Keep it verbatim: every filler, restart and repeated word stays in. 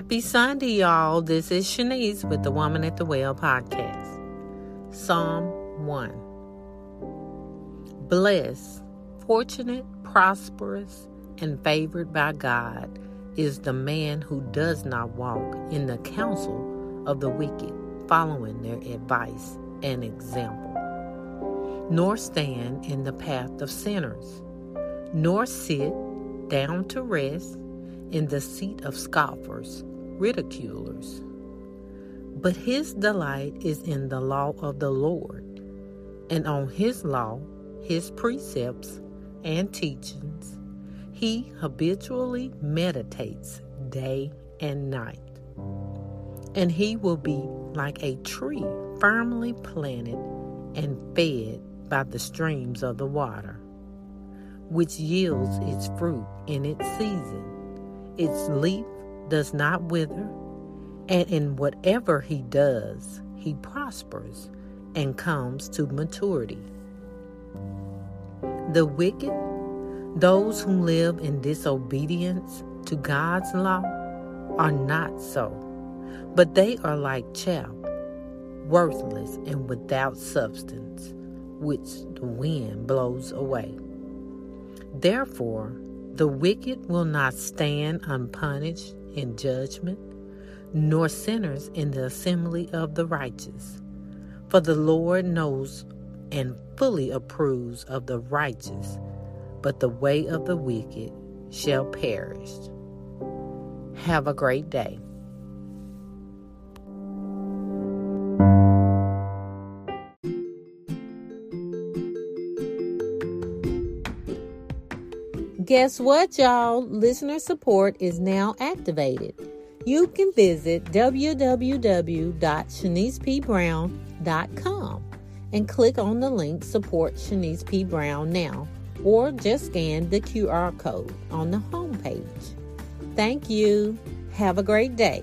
Happy Sunday, y'all. This is Shanese with the Woman at the Well podcast. Psalm one. Blessed, fortunate, prosperous, and favored by God is the man who does not walk in the counsel of the wicked, following their advice and example, nor stand in the path of sinners, nor sit down to rest in the seat of scoffers, ridiculers. But his delight is in the law of the Lord, and on his law, his precepts, and teachings, he habitually meditates day and night. And he will be like a tree firmly planted and fed by the streams of the water, which yields its fruit in its season. Its leaf does not wither, and in whatever he does, he prospers and comes to maturity. The wicked, those who live in disobedience to God's law, are not so, but they are like chaff, worthless and without substance, which the wind blows away. Therefore, the wicked will not stand unpunished in judgment, nor sinners in the assembly of the righteous. For the Lord knows and fully approves of the righteous, but the way of the wicked shall perish. Have a great day. Guess what, y'all? Listener support is now activated. You can visit w w w dot shanese p brown dot com and click on the link Support Shanese P. Brown Now, or just scan the Q R code on the homepage. Thank you. Have a great day.